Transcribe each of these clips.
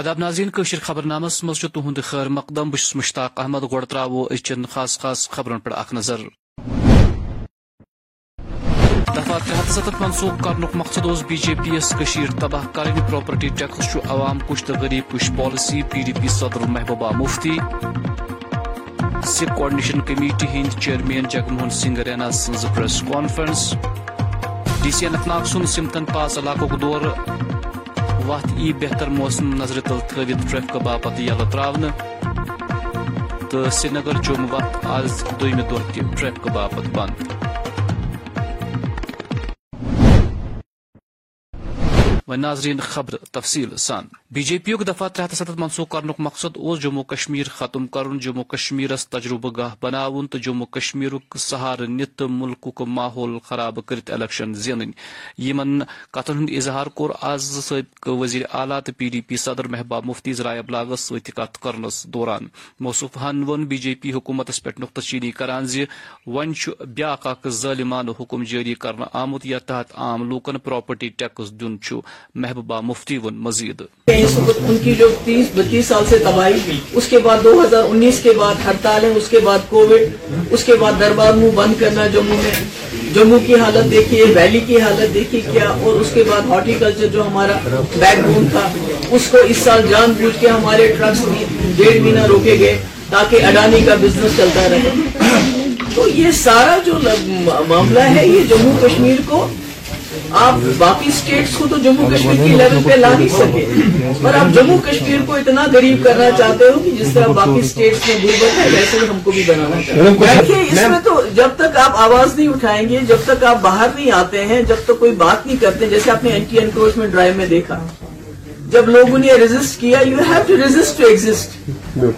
آداب ناظرین، کشیر خبر نامس مز تہد خیر مقدم. بس مشتاق احمد. گوڑ ترو اچن خاص خاص خبرن پہ اخ نظر. دفعہ 73 منسوخ کرنک مقصد بی جے پی یس کشیر تباہ کریں. پراپرٹی ٹیکس عوام کش تو غریب کش پالسی. پی ڈی پی صدر محبوبہ مفتی. سکھ کوآرڈینیشن کمیٹی ہند چیئرمین جگن موہن سنگھ رینا سنز press conference. D C Anantnag سن سمتن پاس علاقہ دور. وت ای بہتر موسم نظر تل تھوت ٹریفکہ باپت یلہ تراؤن. تو سری نگر جوم وت آز دویمہ دۄہ تہِ ٹریفکہ باپت بند. و ناظرین خبر تفصیل سان. بی جے پی دفعہ 73 منسوخ کرنک مقصد جموں کشمیر ختم کرن، جموں کشمیرس تجربہ گاہ بناون تو جموں کشمیر سہارٕ نِتھ تو ملکک ماحول خراب کرت الیکشن زینن. یمن کتن ہند اظہار کور آز سابق وزیر اعلیٰ تو پی ڈی پی صدر محبوبہ مفتی ذرائع ابلاغس سۭتۍ کتھ کرنس دوران. موصوفہن ووٚن بی جے پی حکومتس پٮ۪ٹھ نقطہ چینی کران زِ وۄنۍ چھُ بیاکھ اکھ ظالمانہ حکم جٲری کرنہٕ آمُت یتھ تحت عام لوکن پراپرٹی ٹیکس دِیُن چھُ. محبوبہ مفتی ون مزید، ان کی جو 30-32 سال سے تباہی ہوئی، اس کے بعد 2019 کے بعد ہڑتالیں، اس کے بعد کووڈ، اس کے بعد دربار منہ بند کرنا جموں میں. جموں کی حالت دیکھیے، ویلی کی حالت دیکھیے کیا. اور اس کے بعد ہارٹی کلچر جو ہمارا بیک بون تھا، اس کو اس سال جان بوجھ کے ہمارے ٹرکس ڈیڑھ مہینہ روکے گئے تاکہ اڈانی کا بزنس چلتا رہے. تو یہ سارا جو معاملہ ہے یہ جموں کشمیر کو، آپ باقی سٹیٹس کو تو جموں کشمیر کی لیول پہ لا نہیں سکے، پر آپ جموں کشمیر کو اتنا غریب کرنا چاہتے ہو کہ جس طرح باقی سٹیٹس میں غربت ہے ویسے ہم کو بھی بنانا چاہتے ہیں. اس میں تو جب تک آپ آواز نہیں اٹھائیں گے، جب تک آپ باہر نہیں آتے ہیں، جب تک کوئی بات نہیں کرتے، جیسے آپ نے اینٹی انکروچمنٹ ڈرائیو میں دیکھا جب لوگوں نے ریزسٹ کیا، you have to resist to exist.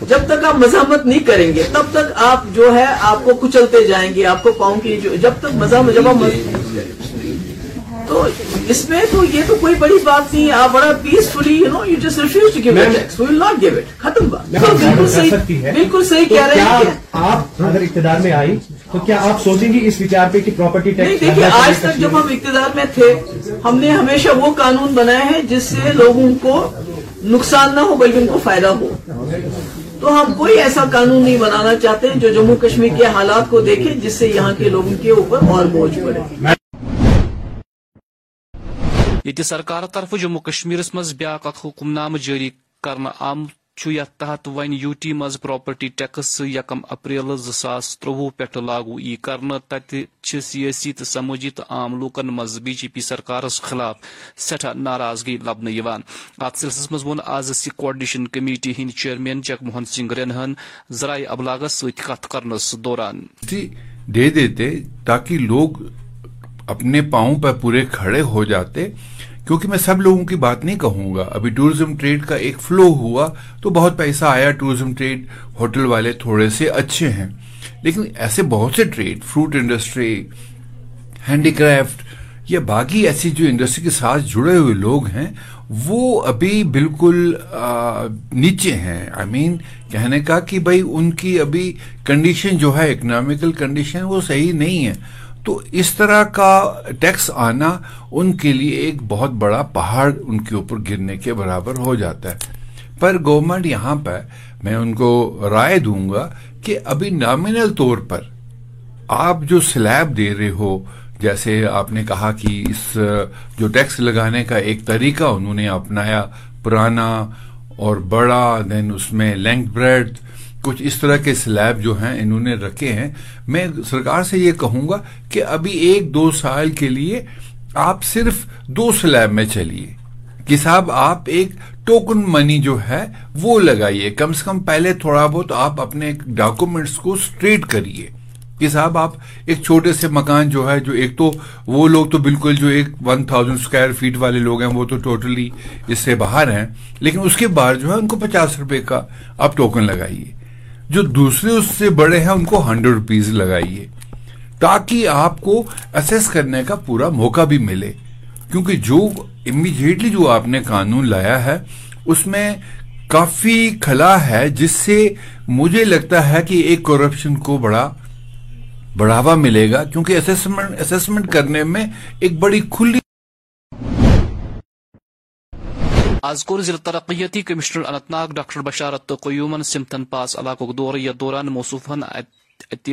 جب تک آپ مزاحمت نہیں کریں گے تب تک آپ جو ہے آپ کو کچلتے جائیں گے، آپ کو پاؤں کی جب تک مزاحمت. تو اس میں تو یہ تو کوئی بڑی بات نہیں. آپ بڑا peacefully you just refuse to give it tax, we will not give it. ختم بات. بالکل صحیح کہہ رہے ہیں. آپ اگر اقتدار میں آئی تو کیا آپ سوچیں گی اس وچار پہ کہ پراپرٹی ٹیکس؟ دیکھیے، آج تک جب ہم اقتدار میں تھے ہم نے ہمیشہ وہ قانون بنائے ہیں جس سے لوگوں کو نقصان نہ ہو بلکہ ان کو فائدہ ہو. تو ہم کوئی ایسا قانون نہیں بنانا چاہتے جو جموں کشمیر کے حالات کو دیکھے جس سے یہاں کے لوگوں کے اوپر اور بوجھ پڑے. یہ سرکار طرف جموں کشمیرس مز بیاق اخ حکم نامہ جاری کرنا آمت یھ تحت ون یو ٹی مز پراپرٹی ٹیکس 1 اپریل 2023 پہ لاگو ای کرنا. تتہ سیاسی تو سماجی تو عام لوکن مز بی جے پی سرکارس خلاف سٹھا ناراضگی لبنہ یوان. ات سلسلس مز ووٚن آز سکھ کوآرڈینیشن کمیٹی ہند چیئرمین جگن موہن سنگھ رینہن ذرائع ابلاغس سۭتۍ کتھ کرنس دوران. دے دیتے تاکہ لوگ اپنے پاؤں پر پورے کھڑے ہو جاتے، کیونکہ میں سب لوگوں کی بات نہیں کہوں گا. ابھی ٹورزم ٹریڈ کا ایک فلو ہوا تو بہت پیسہ آیا. ٹورزم ٹریڈ ہوٹل والے تھوڑے سے اچھے ہیں، لیکن ایسے بہت سے trade, fruit industry, handicraft یا باقی ایسی جو انڈسٹری کے ساتھ جڑے ہوئے لوگ ہیں وہ ابھی بالکل نیچے ہیں. I mean کہنے کا کہ بھائی ان کی ابھی کنڈیشن جو ہے اکنامیکل کنڈیشن وہ صحیح نہیں ہے. تو اس طرح کا ٹیکس آنا ان کے لیے ایک بہت بڑا پہاڑ ان کے اوپر گرنے کے برابر ہو جاتا ہے. پر گورنمنٹ یہاں پہ میں ان کو رائے دوں گا کہ ابھی نامینل طور پر آپ جو سلیب دے رہے ہو، جیسے آپ نے کہا کہ اس جو ٹیکس لگانے کا ایک طریقہ انہوں نے اپنایا، پرانا اور بڑا، دین اس میں لینتھ بریڈ، کچھ اس طرح کے سلیب جو ہیں انہوں نے رکھے ہیں. میں سرکار سے یہ کہوں گا کہ ابھی 1-2 سال کے لیے آپ صرف 2 سلیب میں چلیے کہ صاحب آپ ایک ٹوکن منی جو ہے وہ لگائیے. کم سے کم پہلے تھوڑا بہت آپ اپنے ڈاکومنٹس کو اسٹریٹ کریے کہ صاحب آپ ایک چھوٹے سے مکان جو ہے، جو ایک تو وہ لوگ تو بالکل جو ایک 1000 اسکوائر فٹ والے لوگ ہیں وہ تو ٹوٹلی اس سے باہر ہیں، لیکن اس کے باہر جو ہے ان کو 50 روپے کا آپ ٹوکن لگائیے. جو دوسرے اس سے بڑے ہیں ان کو 100 روپیز لگائیے تاکہ آپ کو اسیس کرنے کا پورا موقع بھی ملے. کیونکہ جو امیڈیٹلی جو آپ نے قانون لایا ہے اس میں کافی خلا ہے جس سے مجھے لگتا ہے کہ ایک کرپشن کو بڑا بڑھاوا ملے گا، کیونکہ اسیسمنٹ کرنے میں ایک بڑی کھلی از کور ضلع ترقیتی commissioner Anantnag doctor Basharat قیومن سمتن پاس علاقہ دور یا دوران موصوفن اتہ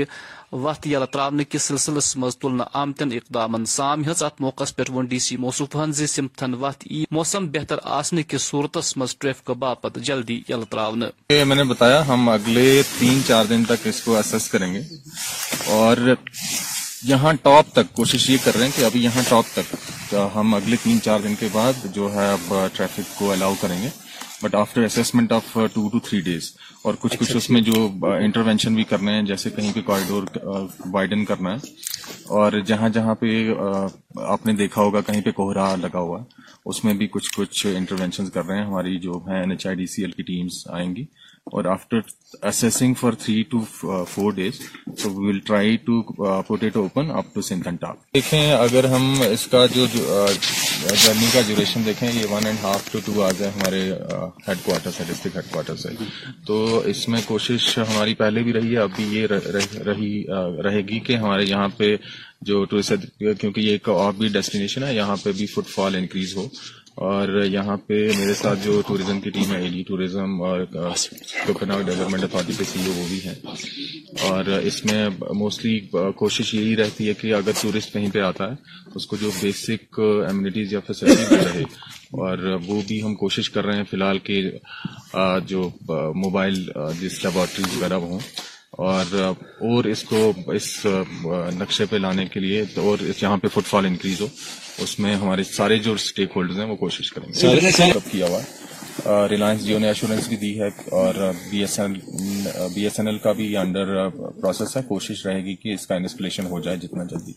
وت یل ترانے کس سلسلس مز تل آمتن اقدامن سام ہز ات موقع پہ ون ڈی سی موصوفن زی سمتن وت ای موسم بہتر آسنے کس صورتس مز ٹریفک باپت جلدی یل ترانے. میں نے بتایا ہم اگلے 3-4 دن تک اس کو اسس کریں گے اور یہاں ٹاپ تک کوشش یہ کر رہے ہیں کہ ابھی یہاں ٹاپ تک ہم اگلے 3-4 دن کے بعد جو ہے اب ٹریفک کو الاؤ کریں گے but after assessment of 2 to 3 days. اور کچھ اس میں جو انٹروینشن بھی کرنے ہیں جیسے کہیں پہ کوریڈور وائڈن کرنا ہے اور جہاں جہاں پہ آپ نے دیکھا ہوگا کہیں پہ کوہرا لگا ہوا ہے اس میں بھی کچھ انٹروینشن کر رہے ہیں. ہماری جو ہیں NHIDCL کی ٹیمس آئیں گی اور after assessing for 3 to 4 days so we will try to put it open up to Sinthan top. دیکھیں اگر ہم اس کا جو جرنی کا ڈیوریشن دیکھیں یہ 1.5 to 2 آرز ہے ہمارے ہیڈ کوارٹر سے ڈسٹرکٹ ہیڈ کوارٹر سے. تو اس میں کوشش ہماری پہلے بھی رہی ہے اب بھی یہ رہے گی کہ ہمارے یہاں پہ جو ٹورسٹ کیونکہ یہ ایک اور بھی ڈیسٹینیشن ہے یہاں پہ بھی فٹ فال انکریز ہو. اور یہاں پہ میرے ساتھ جو ٹورزم کی ٹیم ہے AD ٹورزم اور کوکناگ ڈیولپمنٹ اتھارٹی کے CEO وہ بھی ہیں اور اس میں موسٹلی کوشش یہی رہتی ہے کہ اگر ٹورسٹ کہیں پہ آتا ہے اس کو جو بیسک ایمینٹیز یا فیسلٹی رہے اور وہ بھی ہم کوشش کر رہے ہیں فی الحال کہ جو موبائل جس لیبارٹریز وغیرہ ہوں اور اس کو اس نقشے پہ لانے کے لیے اور یہاں پہ فٹ فال انکریز ہو اس میں ہمارے سارے جو سٹیک ہولڈرز ہیں وہ کوشش کریں گے. کیا ہوا ریلائنس جیو نے ایشورنس بھی دی ہے اور BSNL کا بھی انڈر پروسیس ہے. کوشش رہے گی کہ اس کا انسپلیشن ہو جائے جتنا جلدی.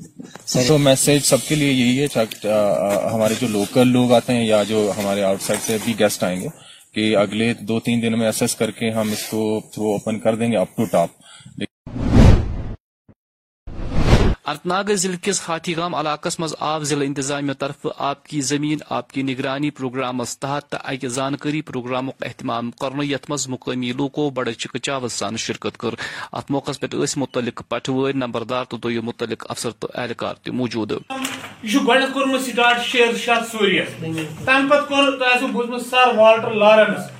تو میسج سب کے لیے یہی ہے ہمارے جو لوکل لوگ آتے ہیں یا جو ہمارے آؤٹ سائڈ سے بھی گیسٹ آئیں گے کہ اگلے 2-3 دنوں میں اسیس کر کے ہم اس کو تھرو اوپن کر دیں گے up to top. Anantnag ضلع کس ہاتھی گام علاقہ مز آو ضلع انتظامیہ طرف آپ کی زمین آپ کی نگرانی پروگرامس تحت تو اکہ زانکاری پروگرام اہتمام کرنے یت مز مقامی لوکو بڑے چکچاو سان شرکت کر. ات موقع پہ متعلق پٹواری نمبردار تو دو متعلق افسر تو اہلکار تہ موجود. یہ گڈ کور سٹارٹ شیر شاہ سوریہ تم پت کور تاسو بوزمس سر والٹر لارنس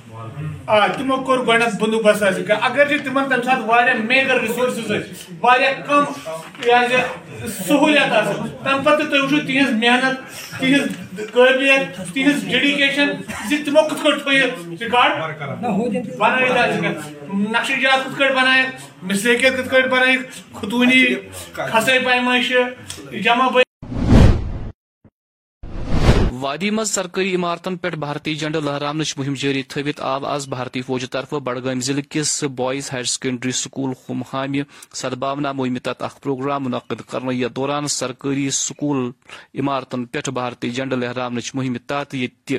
آ تمو کور گڈ بندوبست اگر تمن تم سات واریا میجر ریسورسز واریا کم یہ سہولیات تم پتہ تم وچھو تہذ محنت تہذ قابلیت تہذ ڈیڈیکیشن تمو کت کٹ ریکارڈ بنائی نقشہ جات کت کٹ بنائے مسلیکیت کت کٹ بنائی خطونی کھسے پیمائش جمع. وادی مز سرکاری عمارتن پہ بھارتی جھنڈہ لہرانچ مہم جاری تھوت آو آز بھارتی فوج طرف بڈگام ضلع کس بوائز ہائر سیکنڈری سکول خمہامہ سدباونا مہم تحت اخ پروگرام منعقد کرنے یتھ دوران سرکاری سکول عمارتن پہ بھارتی جھنڈہ لہرانچ مہم تحت یہ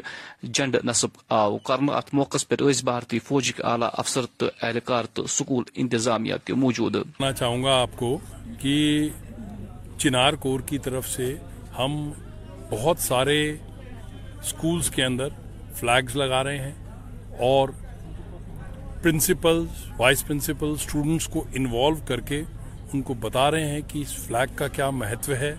جھنڈہ نصب آو کرنے. ات موقع پہ بھارتی فوج کے اعلی افسر تو اہلکار تو سکول انتظامیہ تہ موجود. میں چاہوں گا آپ کو کہ چنار کور کی طرف سے ہم بہت سارے سکولز کے اندر فلیگز لگا رہے ہیں اور پرنسپلز وائس پرنسپل اسٹوڈنٹس کو انوالو کر کے ان کو بتا رہے ہیں کہ اس فلیگ کا کیا مہتو ہے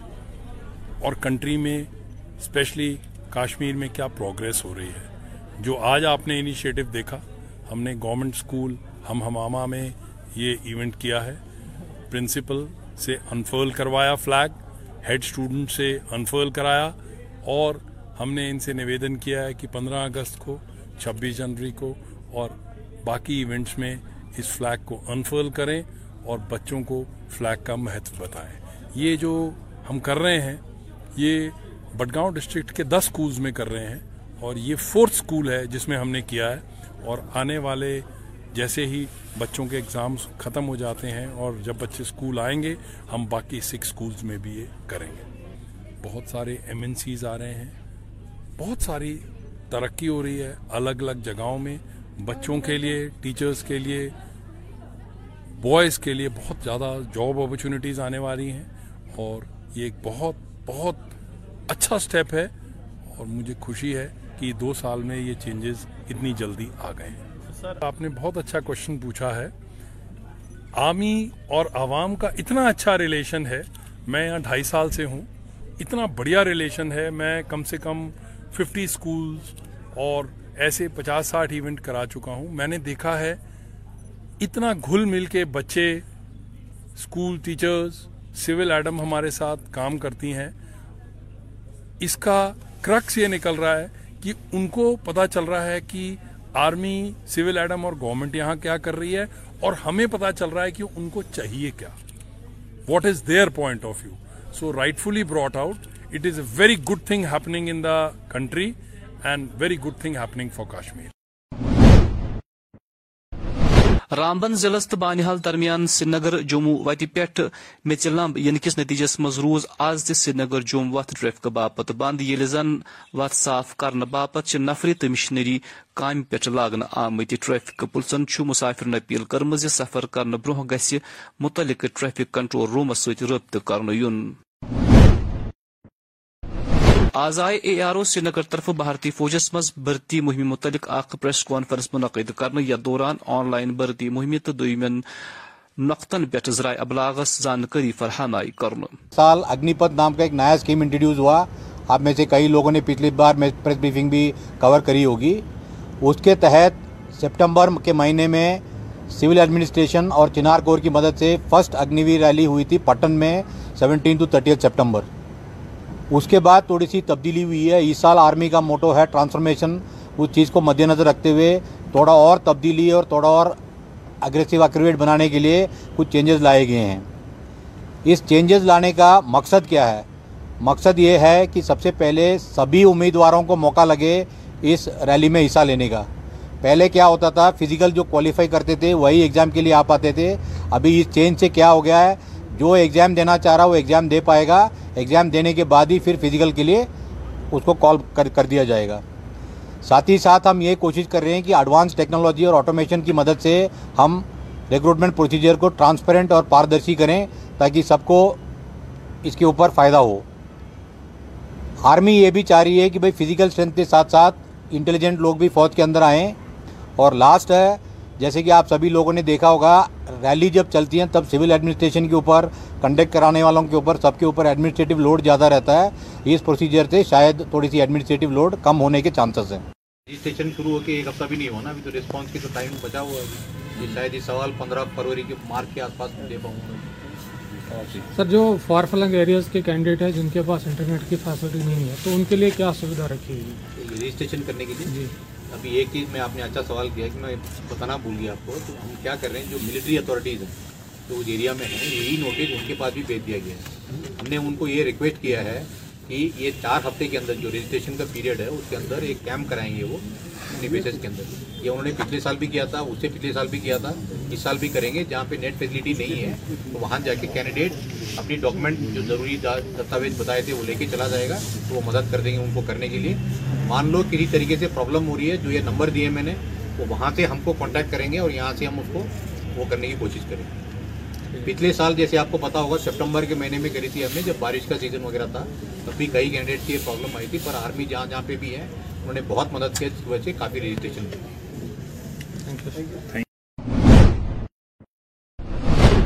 اور کنٹری میں اسپیشلی کشمیر میں کیا پروگریس ہو رہی ہے. جو آج آپ نے انیشیٹو دیکھا ہم نے گورنمنٹ سکول ہم ہمامہ میں یہ ایونٹ کیا ہے. پرنسپل سے انفرل کروایا فلیگ ہیڈ اسٹوڈنٹ سے انفرل کرایا اور ہم نے ان سے نویدن کیا ہے کہ 15 اگست کو 26 جنوری کو اور باقی ایونٹس میں اس فلیگ کو انفرل کریں اور بچوں کو فلیگ کا مہتو بتائیں. یہ جو ہم کر رہے ہیں یہ بڈگاؤں ڈسٹرکٹ کے 10 اسکولز میں کر رہے ہیں اور یہ 4th اسکول ہے جس میں ہم نے کیا ہے. اور آنے والے جیسے ہی بچوں کے ایگزامز ختم ہو جاتے ہیں اور جب بچے اسکول آئیں گے ہم باقی 6 اسکولز میں بھی یہ کریں گے. بہت سارے MNCs آ رہے ہیں بہت ساری ترقی ہو رہی ہے الگ الگ جگہوں میں بچوں کے لیے ٹیچرز کے لیے بوائز کے لیے بہت زیادہ جاب اپرچونٹیز آنے والی ہیں اور یہ ایک بہت بہت اچھا سٹیپ ہے اور مجھے خوشی ہے کہ 2 سال میں یہ چینجز اتنی جلدی آ گئے ہیں. سر آپ نے بہت اچھا کوشچن پوچھا ہے. آرمی اور عوام کا اتنا اچھا ریلیشن ہے میں یہاں 2.5 سال سے ہوں اتنا بڑھیا ریلیشن ہے. میں کم سے کم 50 اسکولز اور ایسے 50-60 ایونٹ کرا چکا ہوں. میں نے دیکھا ہے اتنا گھل مل کے بچے، اسکول ٹیچرز، سول ایڈم ہمارے ساتھ کام کرتی ہیں. اس کا کرکس یہ نکل رہا ہے کہ ان کو پتہ چل رہا ہے کہ آرمی، سول ایڈم اور گورنمنٹ یہاں کیا کر رہی ہے، اور ہمیں پتہ چل رہا ہے کہ ان کو چاہیے کیا، what is their point of view. So rightfully brought out, it is a very good thing happening in the country and very good thing happening for Kashmir. Ramban ضلع تو بانہال درمیان سری نگر جموں وتہ پہ میچ لمب ین کس نتیجس مز روز آز تہ سری نگر جموں وتھ ٹریفک باپت بند، یل زن وتھ صاف کرنے باپت نفری تو مشنری کام پہ لاگنہ آمت. ٹریفک پلسن مسافرن اپیل کرم ز سفر کرنے برو گھ متعلق ٹریفک کنٹرول رومس ست رابطہ کرن یون. آز آئے اے آر او سری نگر طرف بھارتی فوجس مز بھرتی مہم متعلق اخ پریس کانفرنس منعقد کرنے، یتھ دوران آن لائن بھرتی مہم تو دویمن نقطن پہ ذرائع ابلاغس جانکاری فراہم آئی کرنے. سال اگنی پتھ نام کا ایک نیا اسکیم انٹروڈیوس ہوا، آپ میں سے کئی لوگوں نے پچھلی بار پریس بریفنگ بھی کور کری ہوگی. اس کے تحت سپٹمبر کے مہینے میں سول ایڈمنسٹریشن اور چنار کور کی مدد سے فرسٹ اگنی ویر ریلی ہوئی تھی پٹن میں 17 to 30 سپٹمبر. اس کے بعد تھوڑی سی تبدیلی ہوئی ہے. اس سال آرمی کا موٹو ہے ٹرانسفارمیشن، اس چیز کو مد نظر رکھتے ہوئے تھوڑا اور تبدیلی اور تھوڑا اور اگریسو ایکوریٹ بنانے کے لیے کچھ چینجز لائے گئے ہیں. اس چینجز لانے کا مقصد کیا ہے؟ مقصد یہ ہے کہ سب سے پہلے سبھی امیدواروں کو موقع لگے اس ریلی میں حصہ لینے کا. پہلے کیا ہوتا تھا، فزیکل جو کوالیفائی کرتے تھے وہی ایگزام کے لیے آ پاتے تھے. ابھی اس چینج سے کیا ہو گیا ہے، جو ایگزام دینا چاہ رہا وہ ایگزام دے پائے گا، ایگزام دینے کے بعد ہی پھر فزیکل کے لیے اس کو کال کر دیا جائے گا. ساتھ ہی ساتھ ہم یہ کوشش کر رہے ہیں کہ ایڈوانس ٹیکنالوجی اور آٹومیشن کی مدد سے ہم ریکروٹمنٹ پروسیجر کو ٹرانسپیرنٹ اور پاردرشی کریں تاکہ سب کو اس کے اوپر فائدہ ہو. آرمی یہ بھی چاہ رہی ہے کہ بھائی فزیکل اسٹرینتھ کے ساتھ ساتھ انٹیلیجنٹ لوگ بھی فوج کے اندر آئیں. اور لاسٹ ہے، جیسے کہ آپ سبھی لوگوں نے دیکھا ہوگا، ریلی جب چلتی ہیں تب سول ایڈمنسٹریشن کے اوپر، کنڈکٹ کرانے والوں کے اوپر، سب کے اوپر ایڈمنسٹریٹو لوڈ زیادہ رہتا ہے. اس پروسیجر سے شاید تھوڑی سی ایڈمنسٹریٹو لوڈ کم ہونے کے چانسز ہیں. رجسٹریشن شروع ہو کے ایک ہفتہ بھی نہیں ہونا، ابھی تو ریسپانس کی تو ٹائم بچا ہوا ہے. یہ شاید یہ سوال 15 فروری کے مارچ کے آس پاس دے پاؤں گا. سر، جو فار فلنگ ایریاز کے کینڈیڈیٹ ہیں جن کے پاس انٹرنیٹ کی فیسلٹی نہیں ہے تو ان کے لیے کیا سویدھا رکھی ہوئی رجسٹریشن کرنے کے لیے؟ جی ابھی ایک چیز میں آپ نے اچھا سوال کیا کہ میں بتانا بھول گیا آپ کو. تو ہم کیا کر رہے ہیں، جو ملٹری اتھارٹیز ہیں جو اس ایریا میں ہیں یہی نوٹس ان کے پاس بھی بھیج دیا گیا ہے. ہم نے ان کو یہ ریکویسٹ کیا ہے کہ یہ 4 ہفتے کے اندر جو رجسٹریشن کا پیریڈ ہے اس کے اندر ایک کیمپ کرائیں گے وہ اپنے بیسز کے اندر. یہ انہوں نے پچھلے سال بھی کیا تھا، اس سے پچھلے سال بھی کیا تھا، اس سال بھی کریں گے. جہاں پہ نیٹ فیسلٹی نہیں ہے تو وہاں جا کے کینڈیڈیٹ اپنی ڈاکیومنٹ جو ضروری دستاویز بتائے تھے وہ لے کے چلا جائے گا تو وہ مدد کر دیں گے ان کو کرنے کے لیے. مان لو کسی طریقے سے پرابلم ہو رہی ہے، جو یہ نمبر دیے میں نے وہ وہاں سے ہم کو کانٹیکٹ کریں گے اور یہاں سے ہم اس کو وہ کرنے کی کوشش کریں گے. پچھلے سال جیسے آپ کو پتا ہوگا سپٹمبر کے مہینے میں کری تھی ہم نے، جب بارش کا سیزن وغیرہ تھا تب بھی کئی کینڈیڈیٹ کی یہ پرابلم آئی تھی. پر آرمی جہاں جہاں پہ بھی ہے انہوں نے بہت مدد کی، اس وجہ سے کافی رجسٹریشن ہوئی.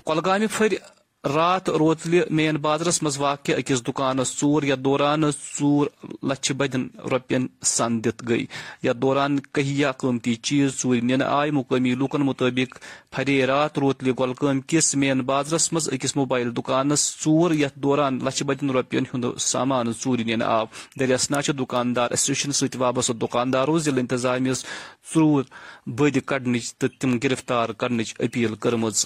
کلگام پھر رات روتل مین بازرس مز واقع اکس دکانس ژور، یتھ دوران 4 لچھ بدین روپین سن دت گئی. یتھ دوران کہیا قیمتی چیز ژور ننہ آئے. مقامی لوکن مطابق پھرے رات روتل گولگام کس مین بازرس مز اکس موبائل دکانس ژور، یتھ دوران 1 لچھ بدین روپین ہند سامان ژور ننہ آو. دریاسنا چھ دکاندار ایسوسیشن ست وابستہ دکاندارو ضلع انتظامیس ژور بد کڑنچ تو تم گرفتار کرنچ اپیل کرمز.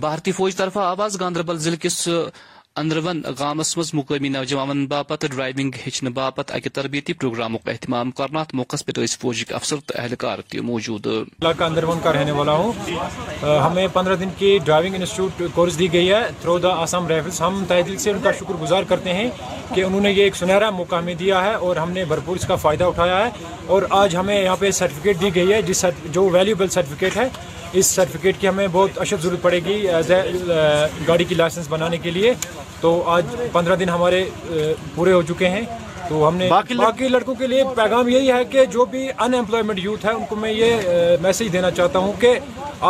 بھارتی فوج طرف آواز گاندربل ضلع کس اندرون گامس مز مقامی نوجوان باپت ڈرائیونگ ہچنے باپت اکہ تربیتی پروگرام کا اہتمام کرنا. موقع پہ فوج کے افسر تو اہلکار تہ موجود. علاقہ اندرون کا رہنے والا ہوں. ہمیں 15 دن کی ڈرائیونگ انسٹیٹیوٹ کورس دی گئی ہے تھرو دا آسام رائفلس. ہم تہ دل سے ان کا شکر گزار کرتے ہیں کہ انہوں نے یہ ایک سنہرا موقع ہمیں دیا ہے اور ہم نے بھرپور اس کا فائدہ اٹھایا ہے. اور آج ہمیں یہاں پہ سرٹیفکیٹ دی گئی ہے جس جو ویلیوبل سرٹیفکیٹ ہے. اس سرٹیفکیٹ کی ہمیں بہت اشد ضرورت پڑے گی ایز اے گاڑی کی لائسنس بنانے کے لیے. تو آج 15 دن ہمارے پورے ہو چکے ہیں تو ہم نے باقی لڑکوں کے لیے پیغام یہی ہے کہ جو بھی ان امپلائمنٹ یوتھ ہے ان کو میں یہ میسج دینا چاہتا ہوں کہ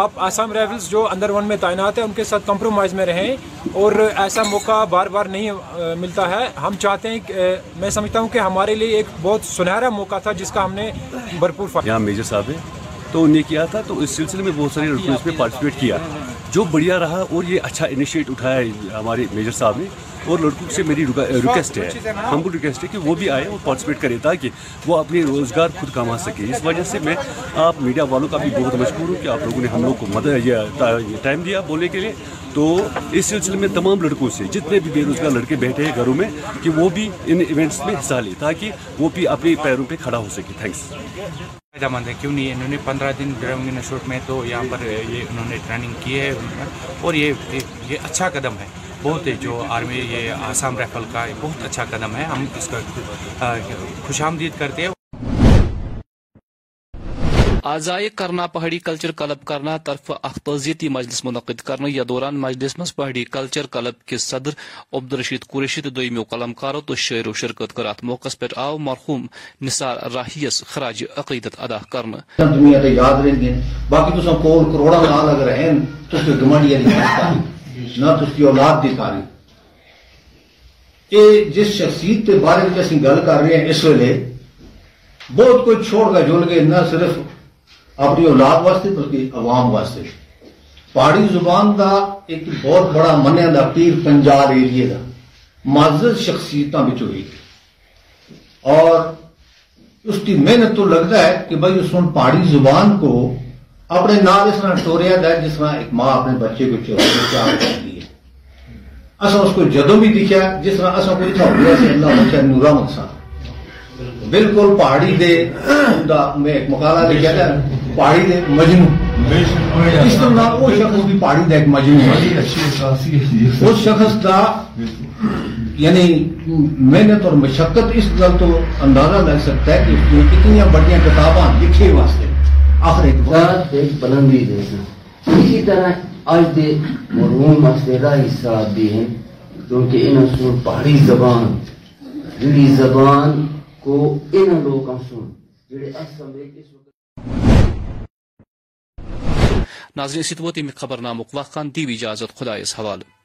آپ آسام رائفلز جو اندر ون میں تعینات ہیں ان کے ساتھ کمپرومائز میں رہیں, اور ایسا موقع بار بار نہیں ملتا ہے. ہم چاہتے ہیں کہ, میں سمجھتا ہوں کہ ہمارے لیے ایک بہت سنہرا موقع تھا جس کا ہم نے بھرپور فائدہ. یہاں میجر صاحب ہیں تو انہوں نے کیا تھا, تو اس سلسلے میں بہت سارے لڑکوں اس میں پارٹیسپیٹ کیا جو بڑھیا رہا, اور یہ اچھا انیشیٹ اٹھایا ہمارے میجر صاحب نے. اور لڑکوں سے میری ریکویسٹ ہے, ہم کو ریکویسٹ ہے کہ وہ بھی آئے اور پارٹیسپیٹ کرے تاکہ وہ اپنے روزگار خود کما سکے. اس وجہ سے میں آپ میڈیا والوں کا بھی بہت مشکور ہوں کہ آپ لوگوں نے ہم لوگ کو ٹائم دیا بولنے کے لیے. تو اس سلسلے میں تمام لڑکوں سے جتنے بھی بے روزگار لڑکے بیٹھے ہیں گھروں میں کہ وہ بھی ان ایونٹس میں حصہ لیں تاکہ وہ بھی اپنے پیروں پہ کھڑا ہو سکے. تھینکس. فائدہ مند ہے, کیوں نہیں, انہوں نے 15 دن ڈرائیونگ انسٹیٹیوٹ میں تو یہاں پر یہ انہوں نے ٹریننگ کی ہے, اور یہ اچھا قدم ہے بہت, جو آرمی یہ آسام رائفل کا بہت اچھا قدم ہے. ہم اس کا خوش آمدید کرتے ہیں. آزائے کرنا پہاڑی کلچر کلب کرنا طرف اختزیتی مجلس منعقد کرنے یا دوران مجلس مز پہاڑی کلچر کلب کے صدر عبدالرشید قریشی تو دویمیو قلم کارو تو شعر و شرکت کر ات موقع پہ آو مرحوم نثار راہیس خراج عقیدت ادا کرنا. دنیا تے یاد رہندے باقی تساں کول کروڑاں نال لگ رہے ہیں تس تے گمانڈیاں دی تاریخ نہ تس دی اولاد دی تاریخ. اے جس شخصیت تے بارے وچ اسیں گل کر رہے ہیں اس ویلے بہت کوئی چھوڑ کے جھول کے نہ صرف اپنی اولاد واسطے بلکہ عوام واسطے. پہاڑی زبان دا ایک بہت بڑا منع دا پیر پنجاب ایریے دا معزز شخصیتاں وچ ہوئی, اور اس کی محنت تو لگتا ہے کہ بھائی اس نے پہاڑی زبان کو اپنے نال اس طرح ٹوریا دا جس طرح ایک ماں اپنے بچے کو چور کرتی ہے. اصل اس کو جدوں بھی دکھا جس طرح اصل کو اتنا ہو گیا سے اللہ بچہ نورا منسا بالکل پہاڑی دے میں ایک مقالہ لکھا تھا پہاڑی دے مجنو, اس طرح وہ شخص بھی پہاڑی دا ایک مجنو, وہ شخص دا یعنی محنت اور مشقت اس گل تو اندازہ لگ سکتا ہے کہ کتنی بڑی کتاباں لکھے واسطے آخر بلندی دے. اسی طرح آج دے مرحوم اسرا حساب بھی ہیں کیونکہ انہوں پہاڑی زبان جڑی زبان کو ان لوگوں سن. ناظرین اسی طور تمی خبرنامہ وقت خان دی اجازت خدا اس حوالے.